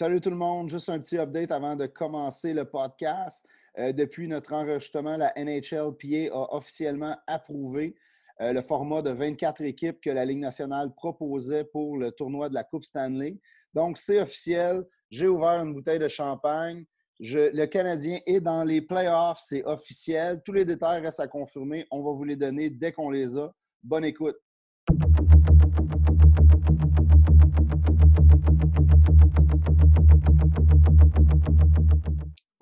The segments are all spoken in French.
Salut tout le monde, juste un petit update avant de commencer le podcast. Depuis notre enregistrement, la NHLPA a officiellement approuvé le format de 24 équipes que la Ligue nationale proposait pour le tournoi de la Coupe Stanley. Donc, c'est officiel, j'ai ouvert une bouteille de champagne. Le Canadien est dans les playoffs, c'est officiel. Tous les détails restent à confirmer, on va vous les donner dès qu'on les a. Bonne écoute!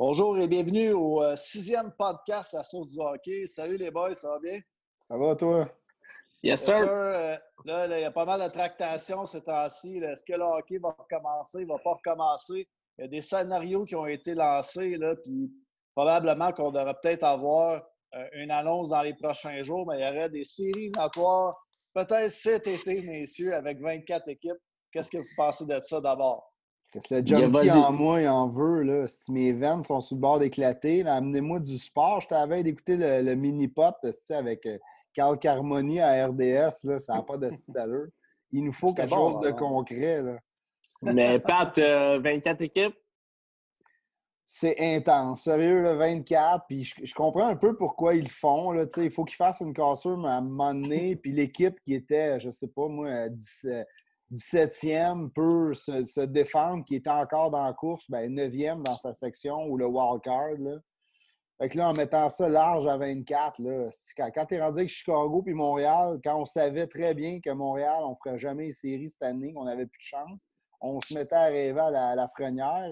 Bonjour et bienvenue au sixième podcast La Source du hockey. Salut les boys, ça va bien? Ça va, toi? Yes, sir. Là, il y a pas mal de tractations ces temps-ci. Là, est-ce que le hockey va recommencer? Il va pas recommencer? Il y a des scénarios qui ont été lancés, là, puis probablement qu'on devrait peut-être avoir une annonce dans les prochains jours, mais il y aurait des séries éliminatoires, peut-être cet été, messieurs, avec 24 équipes. Qu'est-ce que vous pensez de ça d'abord? Parce que le junkie en moi, il en veut. Là. Si mes veines sont sous le bord d'éclater, là, amenez-moi du sport. J'étais à la veille d'écouter le mini-pot avec Carl Carmoni à RDS. Là. Ça n'a pas de petite allure. Il nous faut quelque chose de concret. Là. Mais Pat, 24 équipes? C'est intense. Sérieux, là, 24. Puis je comprends un peu pourquoi ils le font. Là. Il faut qu'ils fassent une cassure, mais à un moment donné, puis l'équipe qui était, je sais pas moi, 17e peut se défendre, qui était encore dans la course, ben 9e dans sa section ou le wildcard. Là. Fait que là, en mettant ça large à 24, là, quand tu es rendu avec Chicago puis Montréal, quand on savait très bien que Montréal, on ne ferait jamais les séries cette année, qu'on n'avait plus de chance, on se mettait à rêver à la frenière.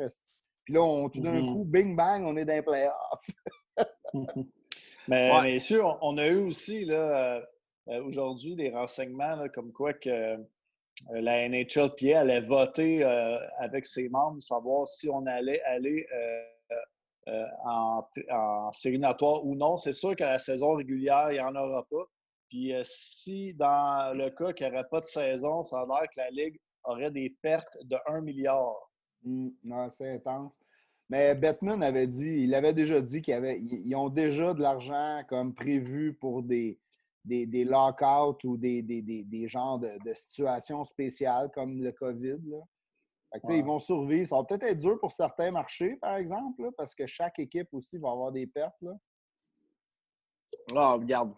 Puis là, tout d'un coup, bing-bang, on est dans les playoffs. Mais ouais. Bien sûr, on a eu aussi là, aujourd'hui des renseignements là, comme quoi que la NHLPA allait voter avec ses membres, savoir si on allait aller en série éliminatoire ou non. C'est sûr qu'à la saison régulière, il n'y en aura pas. Puis si dans le cas qu'il n'y aurait pas de saison, ça a l'air que la Ligue aurait des pertes de 1 milliard. Non, c'est intense. Mais Bettman avait dit, il avait déjà dit qu'ils ont déjà de l'argent comme prévu pour des lock-outs ou des genres de situations spéciales comme le COVID. Là. Fait que, ouais. Ils vont survivre. Ça va peut-être être dur pour certains marchés, par exemple, là, parce que chaque équipe aussi va avoir des pertes. Là, regarde.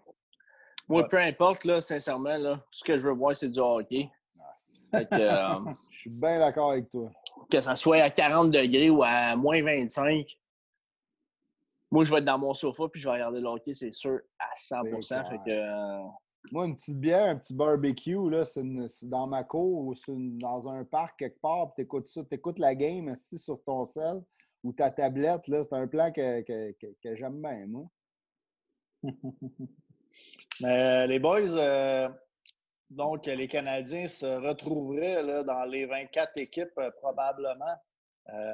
Moi, ouais. Peu importe, là, sincèrement, là, tout ce que je veux voir, c'est du hockey. Ouais. Fait que, je suis bien d'accord avec toi. Que ça soit à 40 degrés ou à moins 25, moi, je vais être dans mon sofa puis je vais regarder le hockey, c'est sûr, à 100%. Fait que... Moi, une petite bière, un petit barbecue, là, c'est dans ma cour ou dans un parc quelque part, puis t'écoutes ça, t'écoutes la game assis sur ton cell ou ta tablette, là, c'est un plan que j'aime bien, moi. Mais les boys, donc les Canadiens se retrouveraient là, dans les 24 équipes probablement.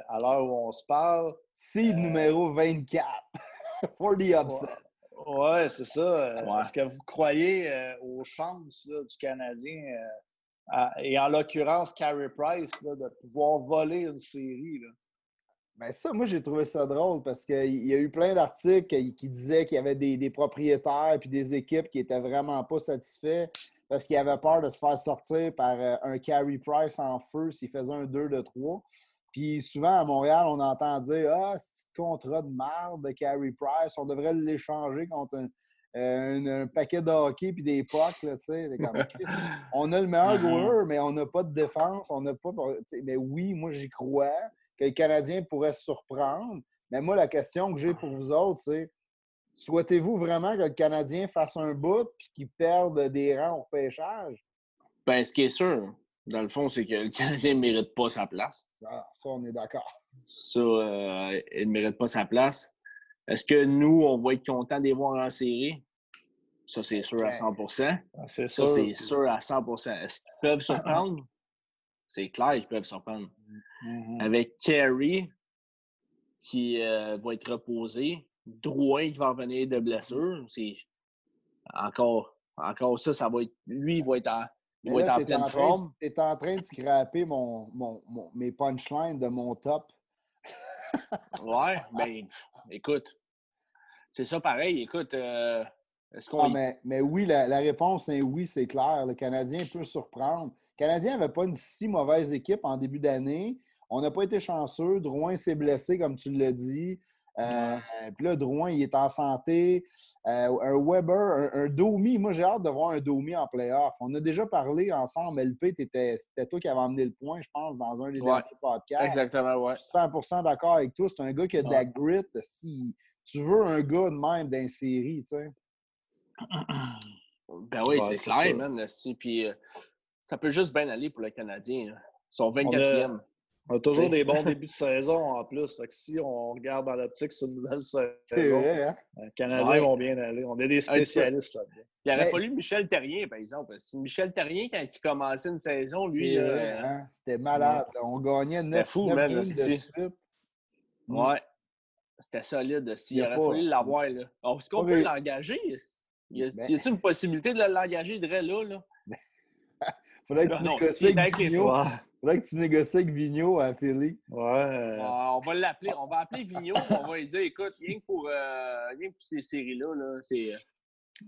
À l'heure où on se parle. Seed numéro 24. For the upset. Ouais, c'est ça. Ouais. Est-ce que vous croyez aux chances là, du Canadien et en l'occurrence Carey Price là, de pouvoir voler une série? Là? Ben ça, moi, j'ai trouvé ça drôle parce qu'il y a eu plein d'articles qui disaient qu'il y avait des propriétaires et des équipes qui n'étaient vraiment pas satisfaits parce qu'ils avaient peur de se faire sortir par un Carey Price en feu s'il faisait un 2 de 3. Puis souvent, à Montréal, on entend dire « Ah, c'est un contrat de merde de Carey Price, on devrait l'échanger contre un paquet de hockey puis des pucks. » On a le meilleur joueur, mais on n'a pas de défense. On n'a pas. Mais oui, moi, j'y crois que le Canadien pourrait se surprendre. Mais moi, la question que j'ai pour vous autres, c'est souhaitez-vous vraiment que le Canadien fasse un bout puis qu'il perde des rangs au repêchage? Bien, ce qui est sûr... Dans le fond, c'est que le Canadien ne mérite pas sa place. Ah, ça, on est d'accord. Ça, il ne mérite pas sa place. Est-ce que nous, on va être contents de les voir en série? Ça, c'est sûr à 100 %. C'est sûr. Ça, c'est sûr à 100 %. Est-ce qu'ils peuvent surprendre? C'est clair qu'ils peuvent surprendre. Mm-hmm. Avec Carey, qui va être reposé, Drouin, qui va revenir de blessure, c'est encore ça, ça va être... Lui, il va être en... Mais là, tu es en train de scraper mes punchlines de mon top. Ouais, ben écoute, c'est ça pareil. Écoute, est-ce qu'on… Mais oui, la réponse est oui, c'est clair. Le Canadien peut surprendre. Le Canadien n'avait pas une si mauvaise équipe en début d'année. On n'a pas été chanceux. Drouin s'est blessé, comme tu l'as dit. Puis là, Drouin, il est en santé. Un Weber, un Domi. Moi, j'ai hâte de voir un Domi en playoff. On a déjà parlé ensemble. LP, c'était toi qui avais emmené le point, je pense, dans un des derniers podcasts. Exactement, ouais. Je suis 100% d'accord avec toi. C'est un gars qui a de la grit. Si tu veux un gars de même dans les séries, tu sais. Ben oui, ouais, c'est clair, man. Puis, ça peut juste bien aller pour le Canadien. Hein. Ils sont 24e. On a toujours des bons débuts de saison en plus. Fait que si on regarde dans l'optique sur une nouvelle saison, les Canadiens vont bien aller. On est des spécialistes là-dedans. Il aurait fallu Michel Therrien, par exemple. Si Michel Therrien, quand il commençait une saison, lui... C'était malade. Ouais. On gagnait 9 games de suite. Ouais. C'était solide. Il aurait fallu l'avoir. Là. Alors, est-ce qu'on peut l'engager? Y a-t-il une possibilité de l'engager de là? Faudrait que tu négocies avec Vigneault. Faudrait que tu négocies avec Vigneault à Philly. Ouais. On va l'appeler. On va appeler Vigneault. On va lui dire, écoute, rien que pour ces séries-là, là, c'est...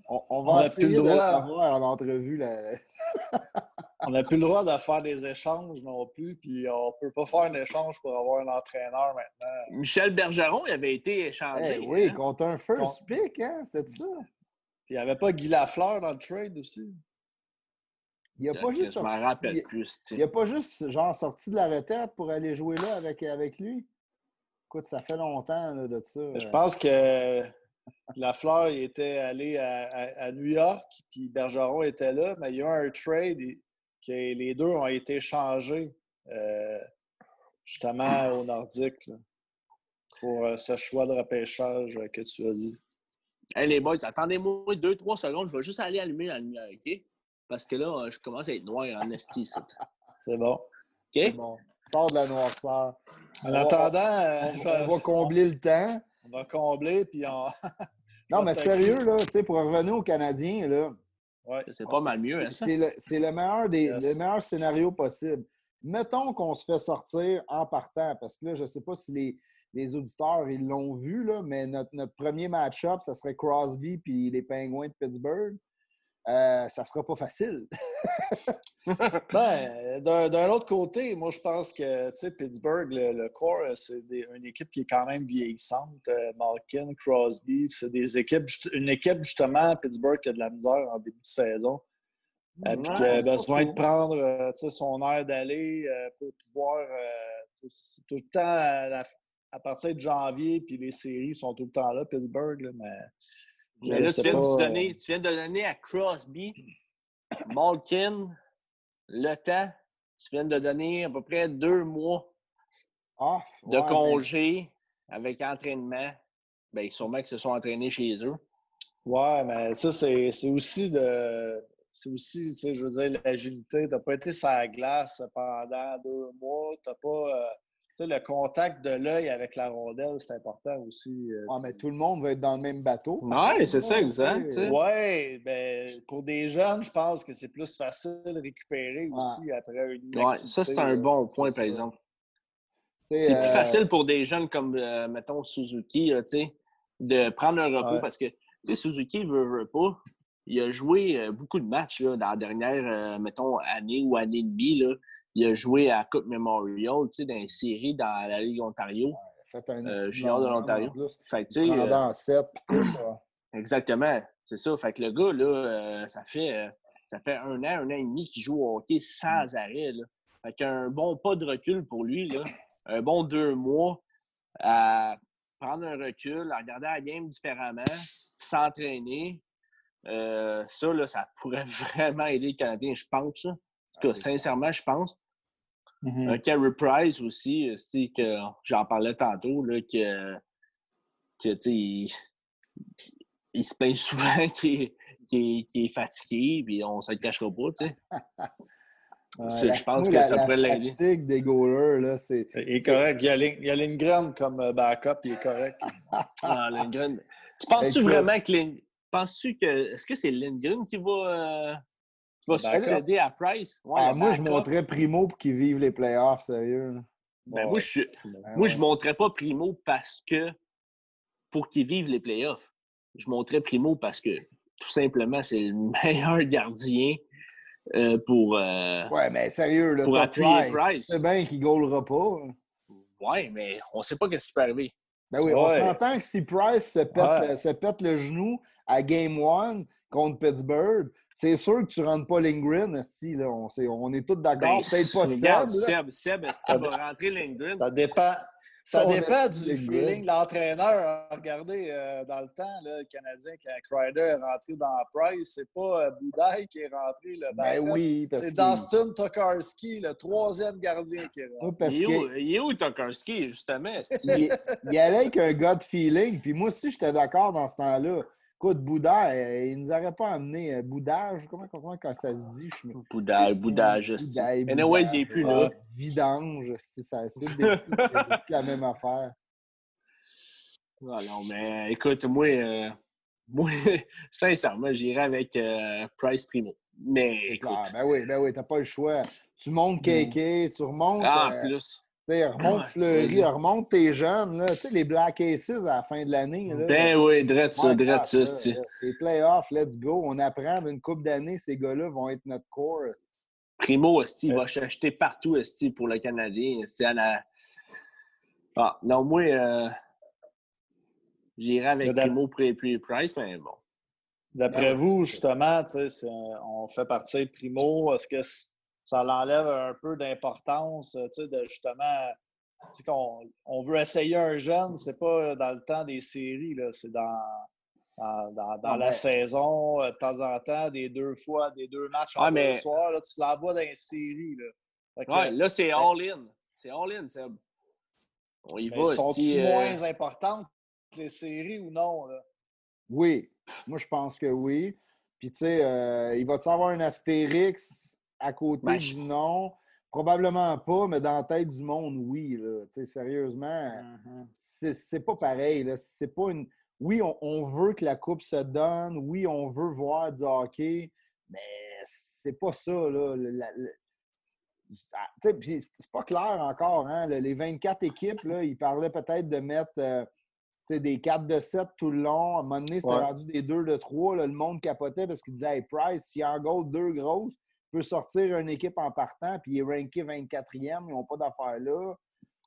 On a plus le droit d'avoir à l'entrevue. On n'a plus le droit de faire des échanges non plus. Puis on peut pas faire un échange pour avoir un entraîneur maintenant. Michel Bergeron, il avait été échangé. Oui, contre un first pick, hein? C'était ça. Puis il n'y avait pas Guy Lafleur dans le trade aussi. Il n'y a pas juste sorti de la retraite pour aller jouer là avec lui. Écoute, ça fait longtemps là, de ça. Je pense que Lafleur il était allé à New York, puis Bergeron était là, mais il y a eu un trade que les deux ont été changés justement au Nordique là, pour ce choix de repêchage que tu as dit. Hey les boys, attendez-moi 2-3 secondes, je vais juste aller allumer la lumière, OK? Parce que là, je commence à être noir en esti. C'est bon. OK? C'est bon. Sors de la noirceur. En attendant, on va combler le temps. On va combler, puis on... Non, mais sérieux, là, tu sais, pour revenir aux Canadiens, là... Ouais, c'est pas mal mieux, hein, ça? C'est le meilleur le meilleur scénario possible. Mettons qu'on se fait sortir en partant, parce que là, je sais pas si les auditeurs, ils l'ont vu, là, mais notre premier match-up, ça serait Crosby puis les Penguins de Pittsburgh. Ça sera pas facile. D'un autre côté, moi, je pense que Pittsburgh, le corps, c'est une équipe qui est quand même vieillissante. Malkin, Crosby, c'est une équipe, justement, Pittsburgh qui a de la misère en début de saison. Puis qui a besoin de prendre son air d'aller pour pouvoir... c'est tout le temps... À partir de janvier, puis les séries sont tout le temps là, Pittsburgh, là, mais... Mais là, tu viens de donner à Crosby, Malkin, le temps. Tu viens de donner à peu près 2 mois de congé avec entraînement. Bien, sûrement qu'ils se sont entraînés chez eux. Ouais, mais ça, c'est aussi de... C'est aussi, tu sais, je veux dire, l'agilité. T'as pas été sur la glace pendant 2 mois. T'as pas... Tu sais, le contact de l'œil avec la rondelle, c'est important aussi. Mais tout le monde va être dans le même bateau. Oui, c'est ça, exact. Oui, bien, pour des jeunes, je pense que c'est plus facile de récupérer aussi après une activité. Oui, ça, c'est un bon point, par exemple. C'est plus facile pour des jeunes comme, mettons, Suzuki, là, tu sais, de prendre un repos parce que, tu sais, Suzuki veut pas. Il a joué beaucoup de matchs là, dans la dernière, mettons, année ou année et demie. Là. Il a joué à Coupe Memorial, tu sais, dans une série dans la Ligue Ontario. Faites un junior de l'Ontario. Fait que, tu sais, en 7, tout, exactement, c'est ça. Fait que le gars, là, ça fait 1 an et demi qu'il joue au hockey sans arrêt. Là. Fait qu'un bon pas de recul pour lui, là. Un bon 2 mois à prendre un recul, à regarder la game différemment, s'entraîner. Ça, là, ça pourrait vraiment aider les Canadiens, je pense. En tout cas, sincèrement, je pense. Carey Price aussi, c'est que j'en parlais tantôt, là, que tu sais, il se plaint souvent qu'il est fatigué, puis on ne se le cachera pas, tu sais. Je pense que ça pourrait l'aider. La fatigue des goalers, là, c'est... Il est correct. Il y a Lindgren comme backup, il est correct. Lindgren... Tu penses-tu vraiment que Lindgren... Est-ce que c'est Lindgren qui va succéder à Price? Ouais, moi, je montrais Primeau pour qu'il vive les playoffs, sérieux. Ben, moi, je montrais pas Primeau parce que pour qu'il vive les playoffs. Je montrais Primeau parce que, tout simplement, c'est le meilleur gardien pour ouais, mais sérieux, le pour appuyer Price. C'est bien qu'il ne goalera pas. Oui, mais on ne sait pas qu'est-ce qui peut arriver. Ben oui, ouais. On s'entend que si Price se pète le genou à Game 1 contre Pittsburgh, c'est sûr que tu ne rentres pas Lindgren, là, on est tous d'accord. Ben, peut-être pas regarde, Seb, Seb va rentrer Lindgren. Ça dépend. Ça dépend du feeling de l'entraîneur. Regardez, dans le temps, là, le Canadien, quand Crider est rentré dans Price, c'est pas Boudaille qui est rentré. Là, ben oui, parce c'est Dustin Tokarski, le troisième gardien qui est rentré. Parce il est où Tokarski, justement? Il allait avec un gars de feeling. Puis moi aussi, j'étais d'accord dans ce temps-là. Écoute, Boudaille, il ne nous aurait pas amené Boudage. Comment ça se dit? Boudage. Anyways, il n'est plus là. Vidange, c'est la même affaire. Ah non, mais écoute, moi sincèrement, j'irais avec Price Primeau. Mais écoute. Ah, ben oui, t'as pas le choix. Tu montes KK, tu remontes. Ah, plus. Remonte Fleury, remonte tes jeunes, là. Tu sais, les Black Aces à la fin de l'année. Là, ben oui, drette ça. C'est playoff, let's go. On apprend d'une couple d'années, ces gars-là vont être notre core. Primeau, il va s'acheter partout, pour le Canadien. C'est à la... Ah, non, moi, j'irai avec Primeau puis Price, mais bon. D'après vous, justement, on fait partir Primeau, est-ce que... ça l'enlève un peu d'importance, de justement, on veut essayer un jeune, c'est pas dans le temps des séries, là, c'est dans la saison, de temps en temps, des deux matchs en deux soirs, là, tu te l'envoies dans les séries. Là, là c'est all-in. C'est all-in, Seb. On y va. Sont-ils moins importantes que les séries ou non? Là? Oui. Moi, je pense que oui. Puis, tu sais, il va-tu avoir un astérix à côté du nom? Probablement pas, mais dans la tête du monde, oui. Là. Sérieusement, c'est pas pareil. Là. C'est pas une... Oui, on veut que la coupe se donne. Oui, on veut voir du hockey, mais c'est pas ça. Là. C'est pas clair encore. Hein? Les 24 équipes, là, ils parlaient peut-être de mettre des 4 de 7 tout le long. À un moment donné, c'était rendu des 2 de 3. Là, le monde capotait parce qu'il disait hey, Price, s'il en goal deux grosses, peut sortir une équipe en partant, puis il est ranké 24e, ils n'ont pas d'affaires là.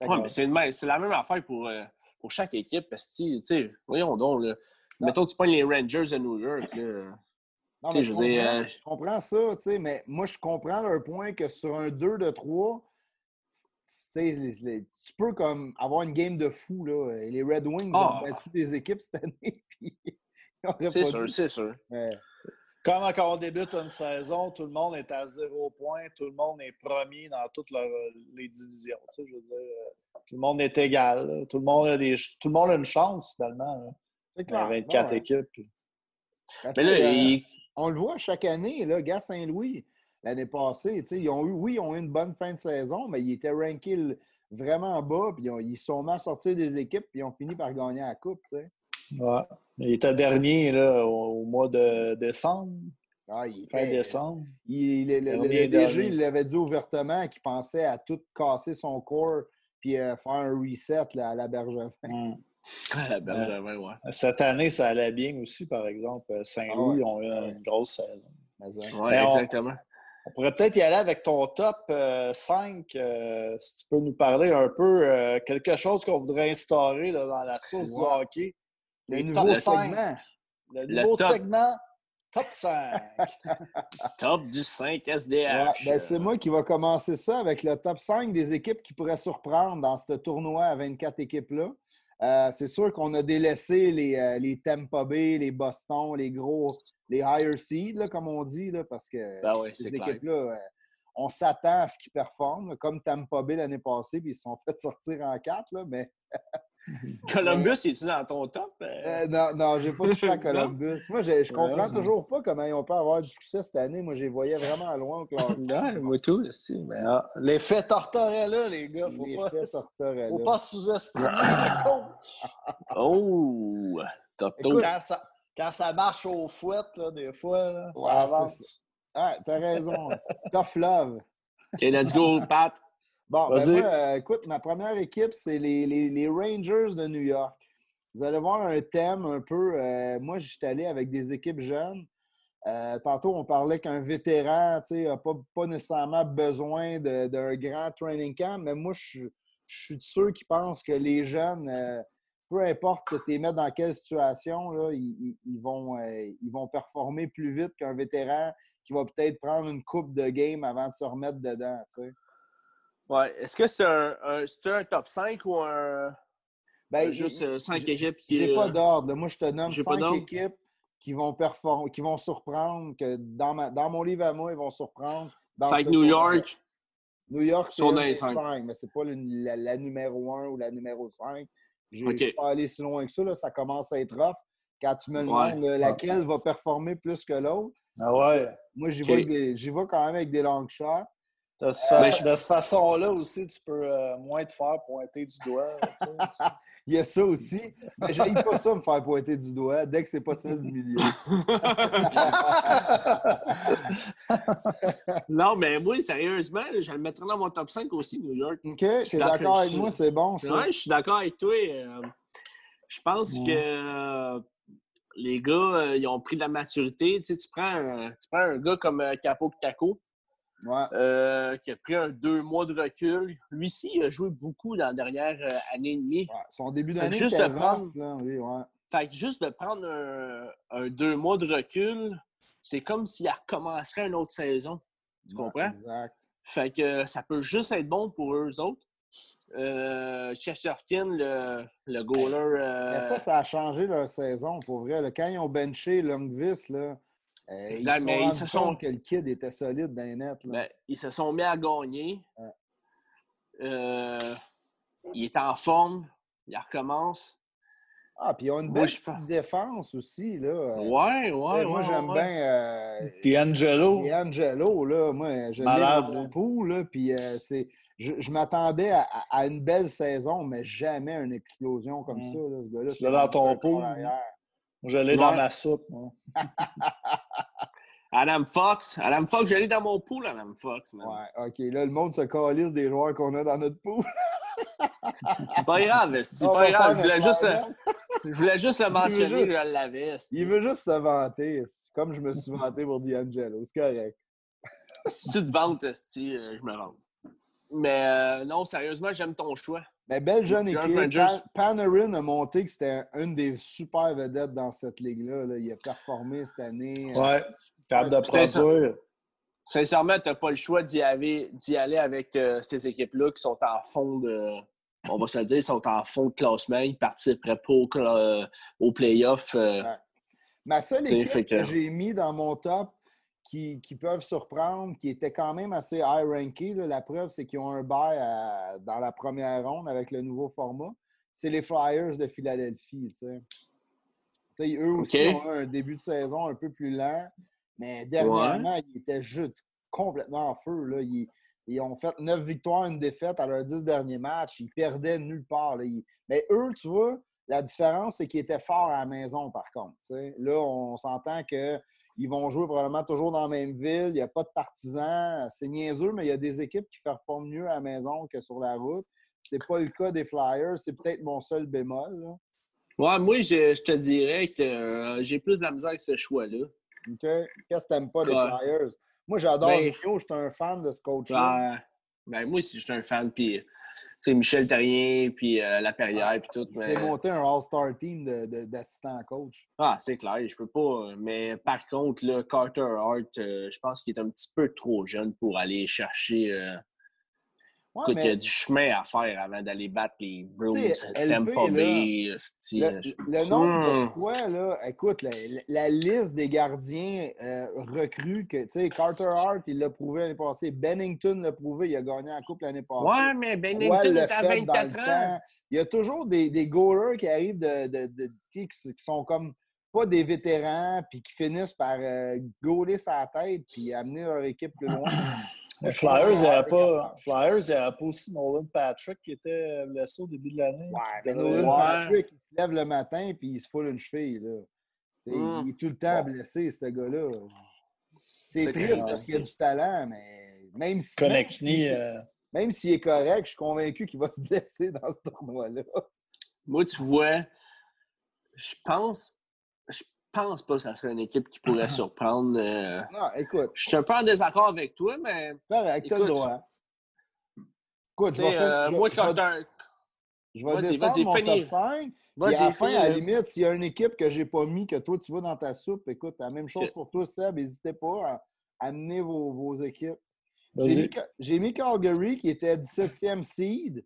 Oui, mais c'est la même affaire pour chaque équipe, parce que, tu sais, voyons donc, là, mettons que tu pognes les Rangers de New York, là. Non, mais je comprends ça, tu sais, mais moi, je comprends leur point que sur un 2 de 3, tu peux comme avoir une game de fou, là. Et les Red Wings ont battu des équipes cette année, puis... C'est sûr. Ouais. Comme quand on débute une saison, tout le monde est à 0 point, tout le monde est premier dans toutes les divisions. Tu sais, je veux dire, tout le monde est égal. Là. Tout le monde a une chance, finalement. Là. C'est clair. 24 équipes. Mais là, on le voit chaque année, là, Gare Saint-Louis, l'année passée. Ils ont eu une bonne fin de saison, mais ils étaient rankés vraiment bas. Puis ils sont mal sortis des équipes puis ils ont fini par gagner la coupe. T'sais. Ouais. Il était dernier là, au mois de décembre. Fin décembre. Le DG il l'avait dit ouvertement qu'il pensait à tout casser son corps puis faire un reset là, à la Bergevin. À la Bergevin, oui. Cette année, ça allait bien aussi, par exemple. Saint-Louis ont eu une grosse saison. Oui, exactement. On pourrait peut-être y aller avec ton top 5, si tu peux nous parler un peu quelque chose qu'on voudrait instaurer là, dans la source du hockey. Le nouveau segment. Le nouveau segment, top 5. Top du 5 SDH. Ouais, c'est moi qui va commencer ça avec le top 5 des équipes qui pourraient surprendre dans ce tournoi à 24 équipes-là. C'est sûr qu'on a délaissé les Tampa Bay, les Boston, les higher seed, là, comme on dit, là, parce que ces équipes-là, on s'attend à ce qu'ils performent, comme Tampa Bay l'année passée, puis ils se sont fait sortir en 4, là, mais... Columbus, es-tu dans ton top? Non, j'ai pas touché à Columbus. Moi, je comprends toujours pas comment ils ont pu avoir du succès cette année. Moi, je les voyais vraiment loin au classement. Non, moi tout, l'effet Tortorella, les gars. Faut pas sous-estimer le coach. Oh! Top. Quand ça marche aux fouettes, là, des fois, là, ça avance. Ah, t'as raison. Tough love. OK, let's go, Pat. Bon, écoute, ma première équipe, c'est les Rangers de New York. Vous allez voir un thème un peu. Moi, je suis allé avec des équipes jeunes. Tantôt, on parlait qu'un vétéran n'a pas nécessairement besoin d'un grand training camp, mais moi, je suis de ceux qui pensent que les jeunes, peu importe que tu les mettes dans quelle situation, là, ils vont performer plus vite qu'un vétéran qui va peut-être prendre une coupe de game avant de se remettre dedans. Ouais. Est-ce que c'est un top 5 ou un… Ben, juste 5 équipes qui… J'ai pas d'ordre. Moi, je te nomme 5 équipes qui vont surprendre, que dans mon livre à moi, ils vont surprendre. Fait que New York, c'est une 5, mais c'est pas la numéro 1 ou la numéro 5. Je suis pas allé si loin que ça. Là, ça commence à être rough. Quand tu me demandes laquelle va performer plus que l'autre, moi, j'y vais quand même avec des long shots. De cette façon-là aussi, tu peux moins te faire pointer du doigt. Il y a ça aussi. Mais j'aille pas ça me faire pointer du doigt dès que c'est pas celle du milieu. Non, mais oui, sérieusement, je le mettrais dans mon top 5 aussi, New York. OK, je suis d'accord avec moi, c'est bon ça. Ouais, je suis d'accord avec toi. Je pense que les gars, ils ont pris de la maturité. Tu sais, tu prends un gars comme Capo Caco. Ouais. Qui a pris 2 mois de recul. Lui-ci, il a joué beaucoup dans la dernière année et demie. Ouais, son début d'année, juste de prendre, là, oui, ouais. Fait que juste de prendre un 2 mois de recul, c'est comme s'il recommencerait une autre saison. Tu comprends? Exact. Fait que ça peut juste être bon pour eux autres. Chesterkin, le goaler… Ça a changé leur saison, pour vrai. Quand ils ont benché Lundqvist, là… Ils se sont rendus compte que le kid était solide dans les nets. Là. Ben, ils se sont mis à gagner. Ouais. Il est en forme. Il recommence. Ah, puis ils ont une belle défense aussi. Là. Moi, j'aime bien… D'Angelo, là. Moi, j'aime bien le repos, là. Puis je m'attendais à une belle saison, mais jamais une explosion comme ça, là, ce gars-là. Tu l'as dans ton pot. Je l'ai dans ma soupe. Adam Fox, je l'ai dans mon pool, Adam Fox. Man. Ouais, OK. Là, le monde se calisse des joueurs qu'on a dans notre pool. Pas grave, c'est pas grave. Je voulais juste le mentionner, je l'avais. Il veut juste se vanter, comme je me suis vanté pour D'Angelo. C'est correct. Si tu te vantes, je me vante. Mais non, sérieusement, j'aime ton choix. Mais belle jeune équipe. Panarin a monté que c'était une des super vedettes dans cette ligue-là. Là. Il a performé cette année. Ouais, capable de produire. Sincèrement, tu n'as pas le choix d'y aller avec ces équipes-là qui sont en fond de… On va se le dire, sont en fond de classement. Ils ne participeraient pas aux playoffs. Ouais. Ma seule équipe que j'ai mis dans mon top, qui peuvent surprendre, qui étaient quand même assez high ranké. La preuve, c'est qu'ils ont un bail dans la première ronde avec le nouveau format. C'est les Flyers de Philadelphie. T'sais, eux aussi ont un début de saison un peu plus lent, mais dernièrement, ils étaient juste complètement en feu. Là. Ils ont fait 9 victoires, 1 défaite à leurs 10 derniers matchs. Ils perdaient nulle part. Là. Mais eux, tu vois, la différence, c'est qu'ils étaient forts à la maison, par contre. T'sais. Là, on s'entend que ils vont jouer probablement toujours dans la même ville. Il n'y a pas de partisans. C'est niaiseux, mais il y a des équipes qui performent mieux à la maison que sur la route. C'est pas le cas des Flyers. C'est peut-être mon seul bémol. Là. Ouais, moi, je te dirais que j'ai plus de la misère avec ce choix-là. OK. Qu'est-ce que t'aimes pas des Flyers? Moi, j'adore Vigneault. Je suis un fan de ce coach-là. Moi aussi, je suis un fan. Puis, Michel Therrien, puis Laperrière, puis tout. Mais... C'est monté un All-Star Team d'assistants coach. Ah, c'est clair, je peux pas. Mais par contre, là, Carter Hart, je pense qu'il est un petit peu trop jeune pour aller chercher. Il y a du chemin à faire avant d'aller battre les Bruins, Tampa Bay. Le nombre de fois, là, écoute, la liste des gardiens recrues, que tu sais, Carter Hart, il l'a prouvé l'année passée. Binnington l'a prouvé, il a gagné la Coupe l'année passée. Oui, mais Binnington est à 24 ans. Il y a toujours des goalers qui arrivent qui sont comme pas des vétérans, puis qui finissent par gauler sa tête, puis amener leur équipe plus loin. Les Flyers, il n'y avait pas aussi Nolan Patrick qui était blessé au début de l'année. Ouais, Nolan Patrick, il se lève le matin puis il se foule une cheville. Là. Il est tout le temps blessé, ce gars-là. C'est triste parce qu'il a du talent, mais même si. Même s'il est correct, je suis convaincu qu'il va se blesser dans ce tournoi-là. Moi, tu vois, je pense. pense pas que ça serait une équipe qui pourrait surprendre. Non, écoute. Je suis un peu en désaccord avec toi, mais. Correct, t'as le droit. Écoute, je vais faire. Moi, Carter. Je vais descendre mon top 5. Moi, à la fin, à la limite, s'il y a une équipe que j'ai pas mis, que toi, tu vas dans ta soupe, écoute, la même chose pour toi, Seb. N'hésitez pas à amener vos équipes. J'ai mis Calgary, qui était 17e seed.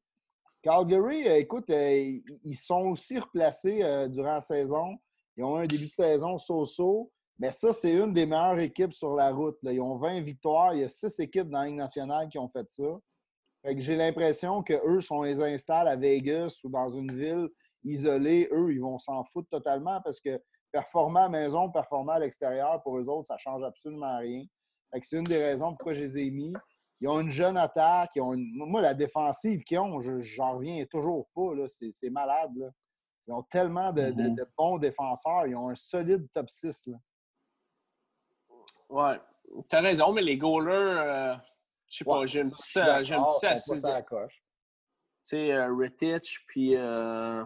Calgary, écoute, ils sont aussi replacés durant la saison. Ils ont un début de saison so-so. Mais ça, c'est une des meilleures équipes sur la route. Là. Ils ont 20 victoires. Il y a 6 équipes dans la Ligue nationale qui ont fait ça. Fait que j'ai l'impression qu'eux, si on les installe à Vegas ou dans une ville isolée, eux, ils vont s'en foutre totalement parce que performer à la maison, performer à l'extérieur, pour eux autres, ça ne change absolument rien. Fait que c'est une des raisons pourquoi je les ai mis. Ils ont une jeune attaque. Ils ont Moi, la défensive qu'ils ont, j'en reviens toujours pas. Là. C'est malade. Là. Ils ont tellement de bons défenseurs. Ils ont un solide top 6. Là. Ouais. T'as raison, mais les goalers... Je sais pas, j'ai une petite assise. Tu sais, Rittich, puis... Ouais,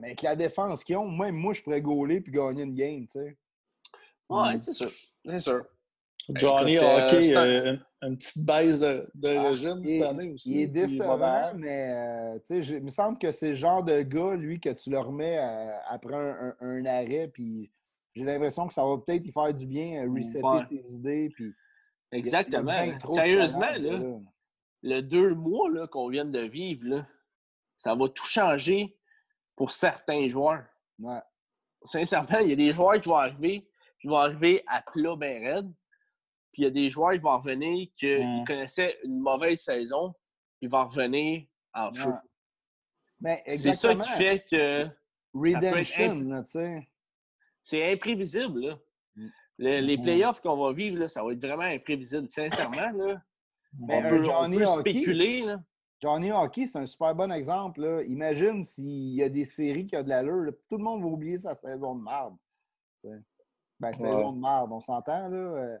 mais avec la défense qu'ils ont, même moi, je pourrais gauler puis gagner une game, tu sais. Ouais, c'est sûr. C'est sûr. Johnny Hockey, une petite baisse de régime cette année aussi. Il est décevant, mais tu sais, il me semble que c'est le genre de gars, lui, que tu le remets après un arrêt, puis j'ai l'impression que ça va peut-être y faire du bien, resetter tes idées, puis... Exactement. Sérieusement, là, le 2 mois là, qu'on vient de vivre, là, ça va tout changer pour certains joueurs. Ouais. Sincèrement, il y a des joueurs qui vont arriver à plat ben raide, puis il y a des joueurs qui vont revenir qui connaissaient une mauvaise saison, ils vont revenir en feu. Mais exactement. C'est ça qui fait que... Redemption, là, tu sais. C'est imprévisible, là. Les playoffs qu'on va vivre, là, ça va être vraiment imprévisible. Sincèrement, là, on peut spéculer. Là. Johnny Hockey, c'est un super bon exemple. Là. Imagine s'il y a des séries qui ont de l'allure. Là, tout le monde va oublier sa saison de marde. Ben, saison de marde, on s'entend. Là.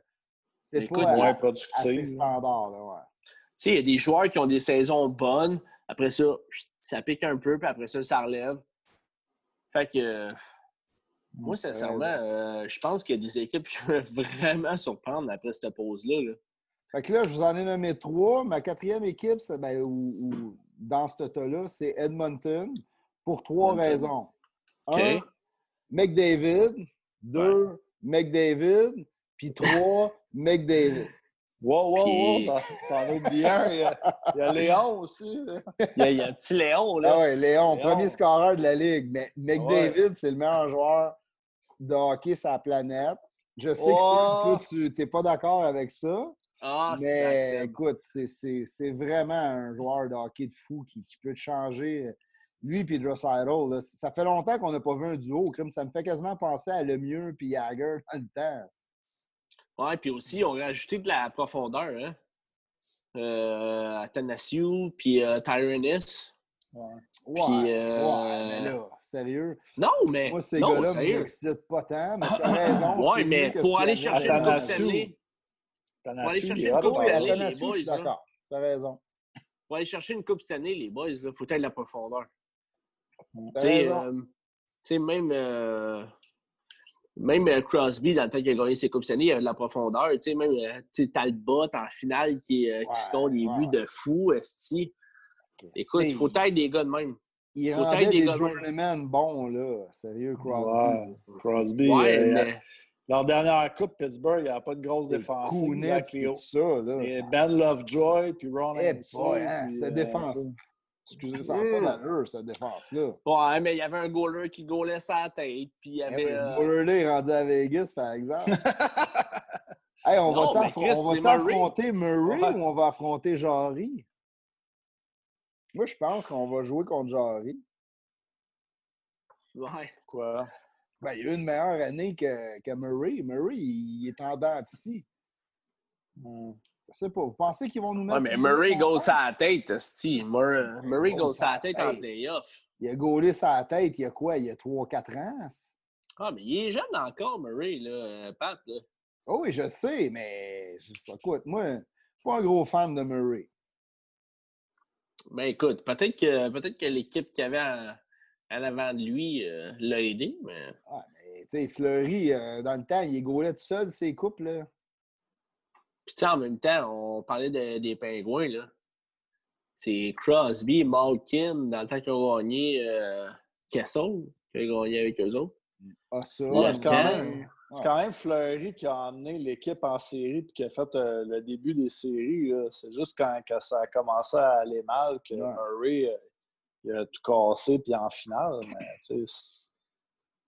C'est pas assez standard. Ouais. Tu sais, il y a des joueurs qui ont des saisons bonnes. Après ça, ça pique un peu. Puis après ça, ça relève. Fait que... Moi, sincèrement, je pense qu'il y a des équipes qui vont vraiment surprendre après cette pause-là. Là. Fait que là, je vous en ai nommé 3. Ma 4e équipe, c'est, dans ce tas-là, c'est Edmonton pour 3 raisons. 1, McDavid. 2, McDavid. Puis 3, McDavid. Wow, t'en as oublié un. Il y a Léon aussi. Il y a un petit Léon, là. Ah oui, Léon, premier scoreur de la Ligue. Mais McDavid, c'est le meilleur joueur de hockey sur la planète. Je sais que tu n'es pas d'accord avec ça, mais écoute, c'est vraiment un joueur de hockey de fou qui peut te changer. Lui et Draisaitl, ça fait longtemps qu'on n'a pas vu un duo. Comme ça me fait quasiment penser à Lemieux et Jagger dans le temps. Oui, puis aussi, ils ont rajouté de la profondeur. Hein? Athanasiou, puis Tyrannus. Ouais, mais là, sérieux. Non, mais. Moi, ces gars-là ne m'excitent pas tant, mais tu as raison. Oui, mais pour aller chercher une coupe cette année. Je suis d'accord. Tu as raison. Pour aller chercher une coupe cette année, les boys, il faut être de la profondeur. Tu sais, même Crosby, dans le temps qu'il a gagné ses coupes cette année, il avait de la profondeur. Tu sais, même Talbot, en finale, qui score des buts de fou. Écoute, il faut être des gars de même. Il faut être des gars de même. Bon, là. Sérieux, Crosby. Ouais. Crosby, mais... leur dernière coupe, Pittsburgh, il n'y a pas de grosse défense. Et Ben Lovejoy, puis Ron Anderson. Sa défense. Excusez, ça n'a pas d'allure, cette défense-là. Ouais, mais il y avait un goaler qui goalait sa tête. Puis il y avait... Le goaler-là est rendu à Vegas, par exemple. Hey, on va affronter Murray ou on va affronter Jarry? Moi, je pense qu'on va jouer contre Jarry. Ouais. Quoi? Ben, il a eu une meilleure année que Murray. Murray, il est en dents ici. Je sais pas. Vous pensez qu'ils vont nous mettre... Oui, mais Murray gosse à la tête, Steve. Murray gosse à la tête en playoff. Il a gaulé sa tête il y a quoi? Il y a 3-4 ans? Ah, mais il est jeune encore, Murray, là, Pat. Là. Oh, oui, je sais, mais... Écoute, moi, je suis pas un gros fan de Murray. Ben écoute, peut-être que l'équipe qu'il y avait en avant de lui l'a aidé, mais... Ah, mais... tu sais, Fleury, dans le temps, il égolait tout seul, ses coupes, là. Puis, tu sais, en même temps, on parlait des Pingouins, là. C'est Crosby, Malkin, dans le temps qu'ils ont gagné Kessel, qu'ils ont gagné avec eux autres. Ah, ça, ouais, c'est quand même Fleury qui a emmené l'équipe en série et qui a fait le début des séries. Là. C'est juste quand ça a commencé à aller mal que Murray il a tout cassé puis en finale. Mais,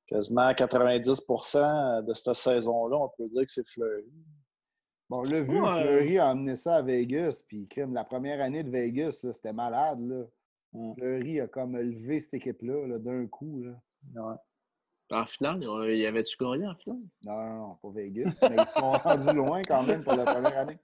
quasiment 90% de cette saison-là, on peut dire que c'est Fleury. Bon, là, Fleury a emmené ça à Vegas. Puis la première année de Vegas, là, c'était malade. Là. Fleury a comme levé cette équipe-là là, d'un coup. Là. Ouais. En finale, y avait-tu gagné en finale? Non, pas Vegas, mais ils sont rendus loin quand même pour la première année.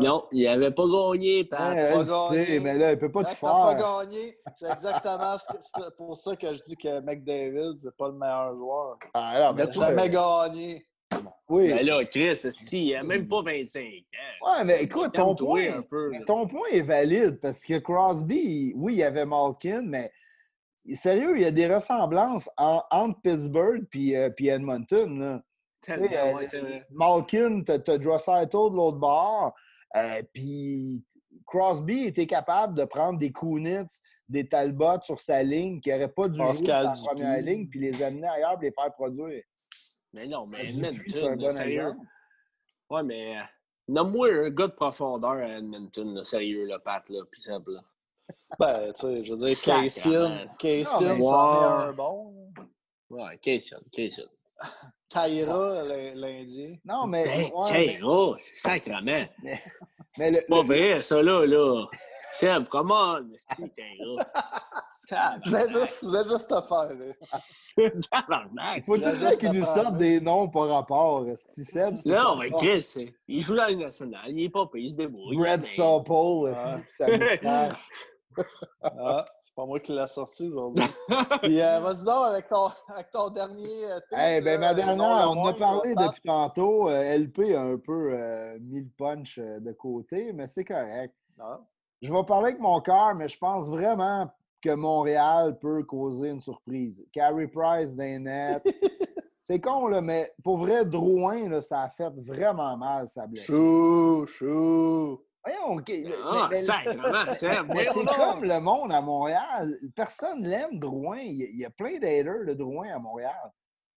Non, il n'avait pas gagné, Pat. Gagné. Mais là, il ne peut pas tout faire. Il n'a pas gagné. C'est exactement c'est pour ça que je dis que McDavid, c'est pas le meilleur joueur. Ah, là, mais il n'a jamais gagné. Oui. Mais là, Chris, il n'a même pas 25 ans. Ouais, mais écoute, ton point est valide parce que Crosby, oui, il avait Malkin, mais... Sérieux, il y a des ressemblances entre Pittsburgh puis Edmonton. Là. C'est vrai. Malkin, t'as Draisaitl de l'autre bord. Puis Crosby était capable de prendre des Kunitz, des Talbot sur sa ligne qui n'auraient pas dû jouer dans la première ligne puis les amener ailleurs pour les faire produire. Mais non, mais Edmonton, sérieux. Ouais, mais nomme-moi un gars de profondeur à Edmonton, là, sérieux, là, Pat, là, puis simple, là. Ben, tu sais, je veux dire, Kaysen, c'en est un bon. Ouais, Kaysen. Kaira, l'Indien. Non, mais... Kaira, c'est sacrement. Mais le... Pas vrai, ça, là. Seb, comment, c'est Kaira? Je voulais juste te faire, là. Il faut toujours qu'ils nous sortent des noms par rapport, Seb. Non, mais Chris, il joue dans la Ligue nationale, il est pas payé, il se débrouille. Brad Sample, ça me Ah, c'est pas moi qui l'ai sorti aujourd'hui. Puis vas-y donc avec ton dernier... ma dernière, on en a parlé depuis tantôt. LP a un peu mis le punch de côté, mais c'est correct. Ah. Je vais parler avec mon cœur, mais je pense vraiment que Montréal peut causer une surprise. Carey Price d'un net. C'est con, là, mais pour vrai, Drouin, là, ça a fait vraiment mal, sa blessure. Chou! Voyons, OK. Mais c'est comme le monde à Montréal. Personne l'aime, Drouin. Il y a plein d'haters de Drouin à Montréal.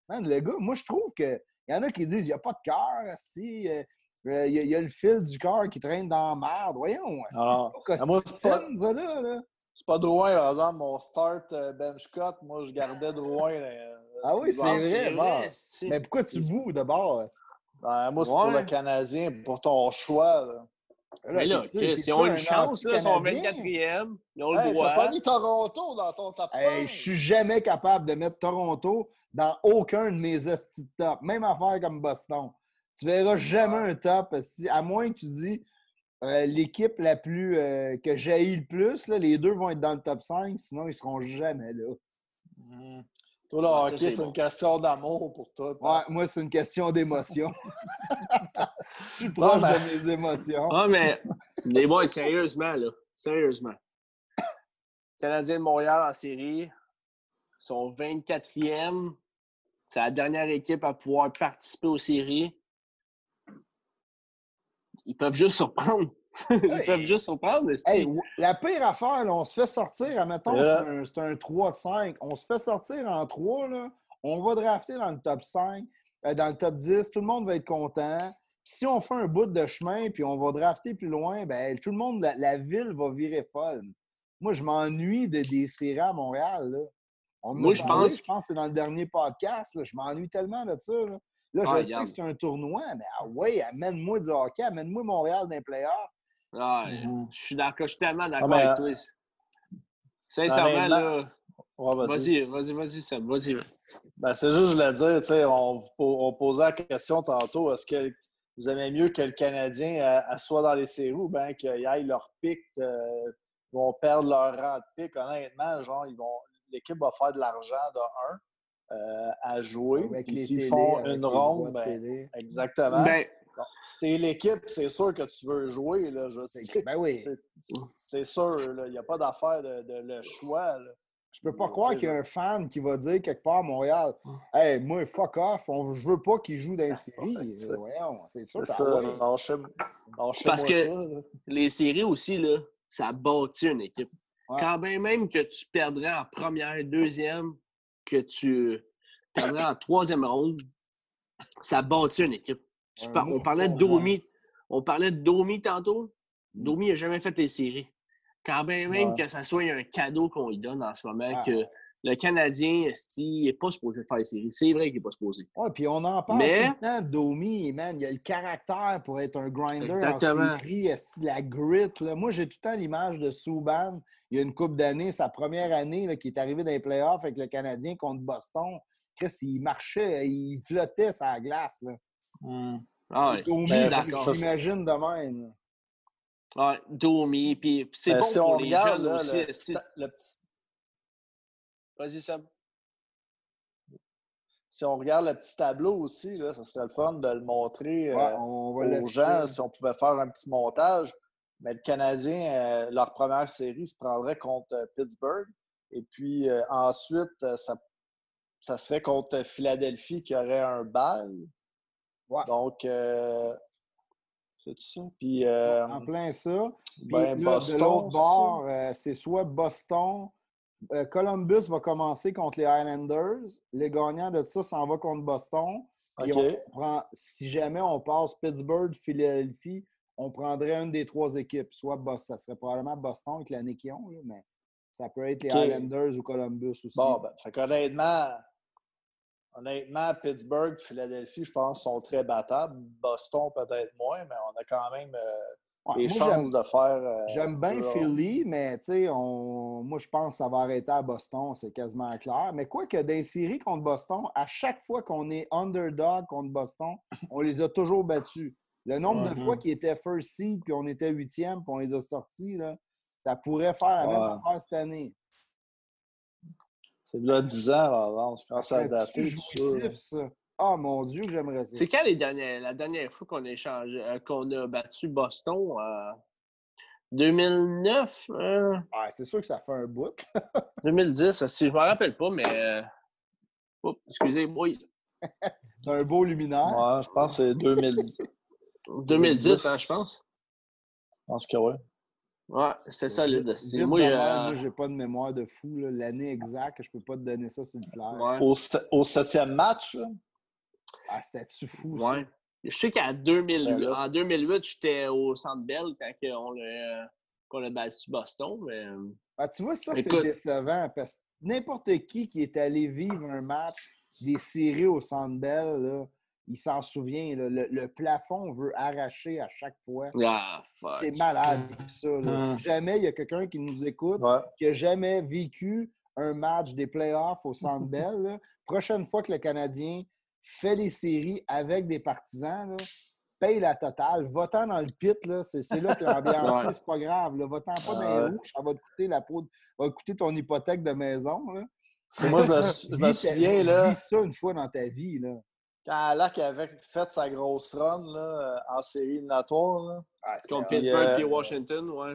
Man, le gars, moi, je trouve qu'il y en a qui disent il n'y a pas de cœur, il y a le fil du cœur qui traîne dans la merde. Voyons, c'est pas Costine, ça, là. C'est pas Drouin, par exemple. Mon start bench cut, moi, je gardais Drouin. Ah oui, c'est vrai. Mais pourquoi tu boues, d'abord? Moi, c'est pour le Canadien, pour ton choix, là. Mais là, ils ont une chance, là, ils sont 24e. Ils ont le droit. T'as pas mis Toronto dans ton top 5. Je suis jamais capable de mettre Toronto dans aucun de mes estis top. Même affaire comme Boston. Tu verras jamais un top. À moins que tu dis l'équipe la plus que j'haïs le plus, là, les deux vont être dans le top 5, sinon ils seront jamais là. Mm. Toi, le hockey, c'est une question d'amour pour toi. Ouais, moi, c'est une question d'émotion. Je suis proche de mes émotions. Ah, mais les boys, sérieusement, là. Sérieusement. Canadiens de Montréal en série sont 24e. C'est la dernière équipe à pouvoir participer aux séries. Ils peuvent juste surprendre. La pire affaire, là, on se fait sortir, admettons, c'est un 3-5. On se fait sortir en 3, là. On va drafter dans le top 5, dans le top 10. Tout le monde va être content. Puis si on fait un bout de chemin puis on va drafter plus loin, ben tout le monde, la ville va virer folle. Moi, je m'ennuie des séries à Montréal, là. Je pense que c'est dans le dernier podcast, là. Je m'ennuie tellement de ça, là. Là, je sais que c'est un tournoi, mais amène-moi du hockey, amène-moi Montréal d'un player. Je suis tellement d'accord avec toi. Sincèrement, là... Ouais, vas-y, Sam, vas-y. Ben, c'est juste, je voulais dire, tu sais, on posait la question tantôt, est-ce que vous aimez mieux que le Canadien soit dans les séries ou bien qu'ils aillent leur pic, ils vont perdre leur rang de pic? Honnêtement, genre, l'équipe va faire de l'argent de 1 à jouer. S'ils font une ronde, exactement. Donc, si t'es l'équipe, c'est sûr que tu veux jouer, là. Je sais. Ben oui. C'est sûr, là. Il n'y a pas d'affaire de le choix, là. Je peux pas croire qu'il y a un fan qui va dire quelque part à Montréal, « Hey, moi, fuck off, je veux pas qu'il joue dans les séries. » Voyons, c'est sûr. Parce que les séries aussi, là, ça bâtit une équipe. Ouais. Quand même que tu perdrais en première, deuxième, que tu perdrais en troisième ronde, ça bâtit une équipe. On parlait de Domi. On parlait de Domi tantôt. Domi n'a jamais fait les séries. Quand bien même que ça soit un cadeau qu'on lui donne en ce moment, que le Canadien, il n'est pas supposé faire les séries. C'est vrai qu'il n'est pas supposé. Oui, puis on en parle tout le temps, Domi, man, il a le caractère pour être un grinder. Exactement. En série, la grit. Là. Moi, j'ai tout le temps l'image de Subban, il y a une couple d'années, sa première année, là, qui est arrivé dans les playoffs avec le Canadien contre Boston. Chris, il marchait, il flottait sur la glace. Là. Ah, ouais. Domi, j'imagine de même. Ah, Domi, puis c'est bon si pour les regarde, jeunes là, aussi. Vas-y, Sam. Si on regarde le petit tableau aussi, là, ça serait le fun de le montrer aux gens, là, si on pouvait faire un petit montage. Mais le Canadien, leur première série se prendrait contre Pittsburgh. Et puis ensuite, ça serait contre Philadelphie qui aurait un bal. Ouais. Donc... ça. Puis, en plein ça. Puis ben, là, Boston, de l'autre bord, c'est soit Boston. Columbus va commencer contre les Islanders. Les gagnants de ça s'en vont contre Boston. Okay. Et si jamais on passe Pittsburgh, Philadelphie, on prendrait une des trois équipes. Soit ça serait probablement Boston avec l'année qu'ils ont, là, mais ça peut être les Islanders ou Columbus aussi. Bon, ben, fait honnêtement, Pittsburgh, Philadelphie, je pense, sont très battables. Boston, peut-être moins, mais on a quand même des chances de faire... j'aime bien Philly, mais moi, je pense que ça va arrêter à Boston. C'est quasiment clair. Mais quoi que des séries contre Boston, à chaque fois qu'on est underdog contre Boston, on les a toujours battus. Le nombre de fois qu'ils étaient first seed, puis on était huitième, puis on les a sortis, là, ça pourrait faire la même affaire cette année. C'est là 10 ans avant, je pense à dater. C'est ça. Ah, mon Dieu, que j'aimerais ça. C'est quand la dernière fois qu'on a battu Boston? 2009? Ah, c'est sûr que ça fait un bout. 2010, si je ne me rappelle pas, mais... Oups, excusez-moi. T'as un beau luminaire. Ouais, je pense que c'est 2010. 2010, hein, je pense. Je pense que oui. Ouais, c'est ça, le destin. Moi, j'ai pas de mémoire de fou, là, l'année exacte, je peux pas te donner ça sur le flair. Ouais. Au 7e match, là. Ah, c'était-tu fou, ça? Ouais. Je sais qu'en 2008, j'étais au Centre Bell quand on a battu Boston, mais... Ah, tu vois, ça, c'est décevant, parce que n'importe qui est allé vivre un match des séries au Centre Bell, là, il s'en souvient, là, le plafond veut arracher à chaque fois. Ah, fuck. C'est malade, ça. Si jamais il y a quelqu'un qui nous écoute qui n'a jamais vécu un match des playoffs au Centre Bell, là, prochaine fois que le Canadien fait les séries avec des partisans, là, paye la totale, va-t'en dans le pit, là, c'est là que l'ambiance c'est pas grave. Là, va-t'en pas dans les rouges, ça va te coûter va coûter ton hypothèque de maison. Là. Moi, je me souviens... Tu vis ça une fois dans ta vie, là. Quand Alak avait fait sa grosse run là, en série éliminatoire. Contre Pittsburgh et Washington, ouais.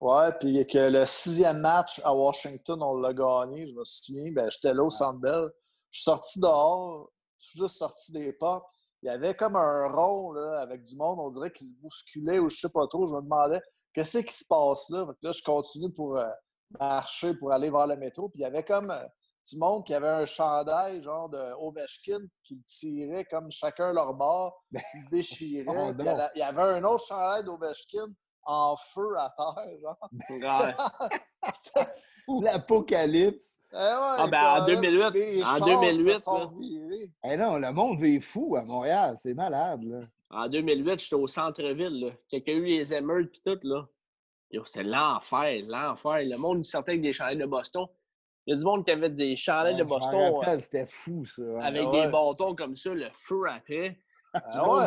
Ouais, puis que le 6e match à Washington, on l'a gagné, je me souviens. Ben, j'étais là au Centre Bell. Je suis sorti dehors, tout juste sorti des portes. Il y avait comme un rond là, avec du monde, on dirait qu'il se bousculait ou je sais pas trop. Je me demandais qu'est-ce qui se passe là. Fait que là, je continue pour marcher, pour aller vers le métro. Puis il y avait comme... du monde qui avait un chandail genre de Ovechkin qui tirait comme chacun leur bord, qui le déchirait. Il y avait un autre chandail d'Ovechkin en feu à terre, genre. C'était fou. L'apocalypse. Eh ouais, en 2008. En 2008, là. Non, le monde est fou à Montréal. C'est malade, là. En 2008, j'étais au centre-ville, là. Quelqu'un a eu les émeutes pis tout, là. C'est l'enfer. Le monde sortait avec des chandails de Boston. Il y a du monde qui avait des chalets de Boston. C'était fou, ça. Avec des bâtons comme ça, le feu après. Dans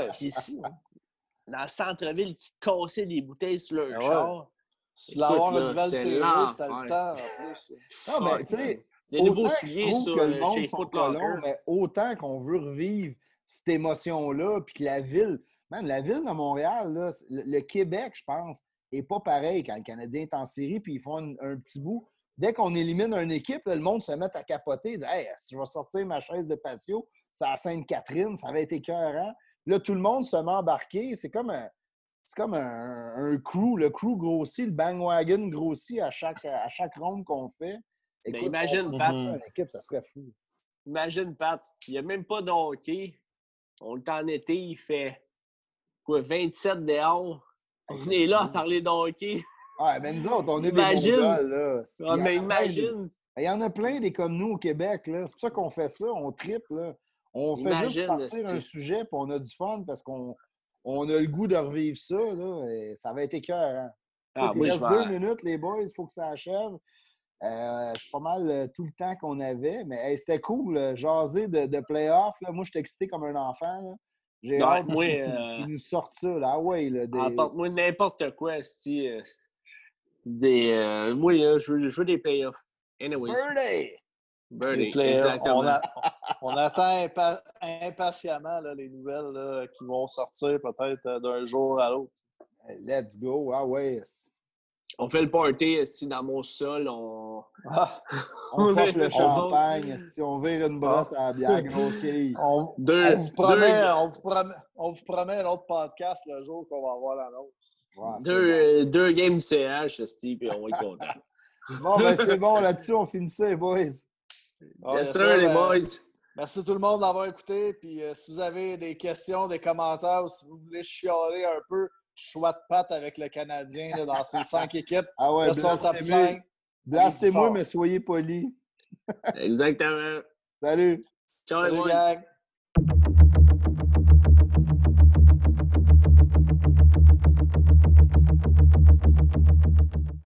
le centre-ville, qui cassait des bouteilles sur leur char. Tu vas avoir une nouvelle télé, c'était le temps. Les nouveaux sujets sur le monde sont pas longs, mais autant qu'on veut revivre cette émotion-là, puis que la ville... Man, la ville de Montréal, là, le Québec, je pense, n'est pas pareil quand le Canadien est en série, puis ils font un petit bout. dès qu'on élimine une équipe, là, le monde se met à capoter. Ils disent « Hey, si je vais sortir ma chaise de patio, c'est à Sainte-Catherine, ça va être écœurant. » Là, tout le monde se met embarqué. C'est comme un crew. Le crew grossit, le bandwagon grossit à chaque ronde qu'on fait. Écoute, imagine, Pat. Une équipe, ça serait fou. Imagine, Pat. Il n'y a même pas de hockey. On est en été, il fait quoi, 27 dehors. On est là à parler de hockey. Ah, ben nous autres, on est des mongols, là. Ah, mais imagine. Il y en a plein des comme nous au Québec, là. C'est pour ça qu'on fait ça, on tripe, là. On fait juste partir un sujet, puis on a du fun parce qu'on a le goût de revivre ça, là. Et ça va être écœurant. Ah, il reste 2 minutes, les boys, il faut que ça achève. C'est pas mal tout le temps qu'on avait, mais hey, c'était cool, là, jaser de play-off. Là. Moi, j'étais excité comme un enfant, là. J'ai hâte qu'ils nous sortent ça, là. Ah ouais, là. Apporte-moi n'importe quoi, c'ti. Moi, là, je veux des playoffs. Anyways. Birdie! Exactement. On attend impatiemment là, les nouvelles là, qui vont sortir peut-être d'un jour à l'autre. Let's go! Ah ouais! On fait le party ici dans mon sol. On pompe le champagne. Si on vire une brosse à la bière grosse quille. On vous promet un autre podcast le jour qu'on va avoir l'annonce. Wow, deux games du CH, Steve, puis on va être contents. Bon, ben c'est bon. Là-dessus, on finit ça, les boys. Bien sûr, les boys. Merci tout le monde d'avoir écouté. Puis si vous avez des questions, des commentaires, ou si vous voulez chialer un peu, choix de patte avec le Canadien là, dans ses 5 équipes. Ah ouais, son top 5. Blastez-moi, mais soyez polis. Exactement. Salut. Ciao, les boys. Gang.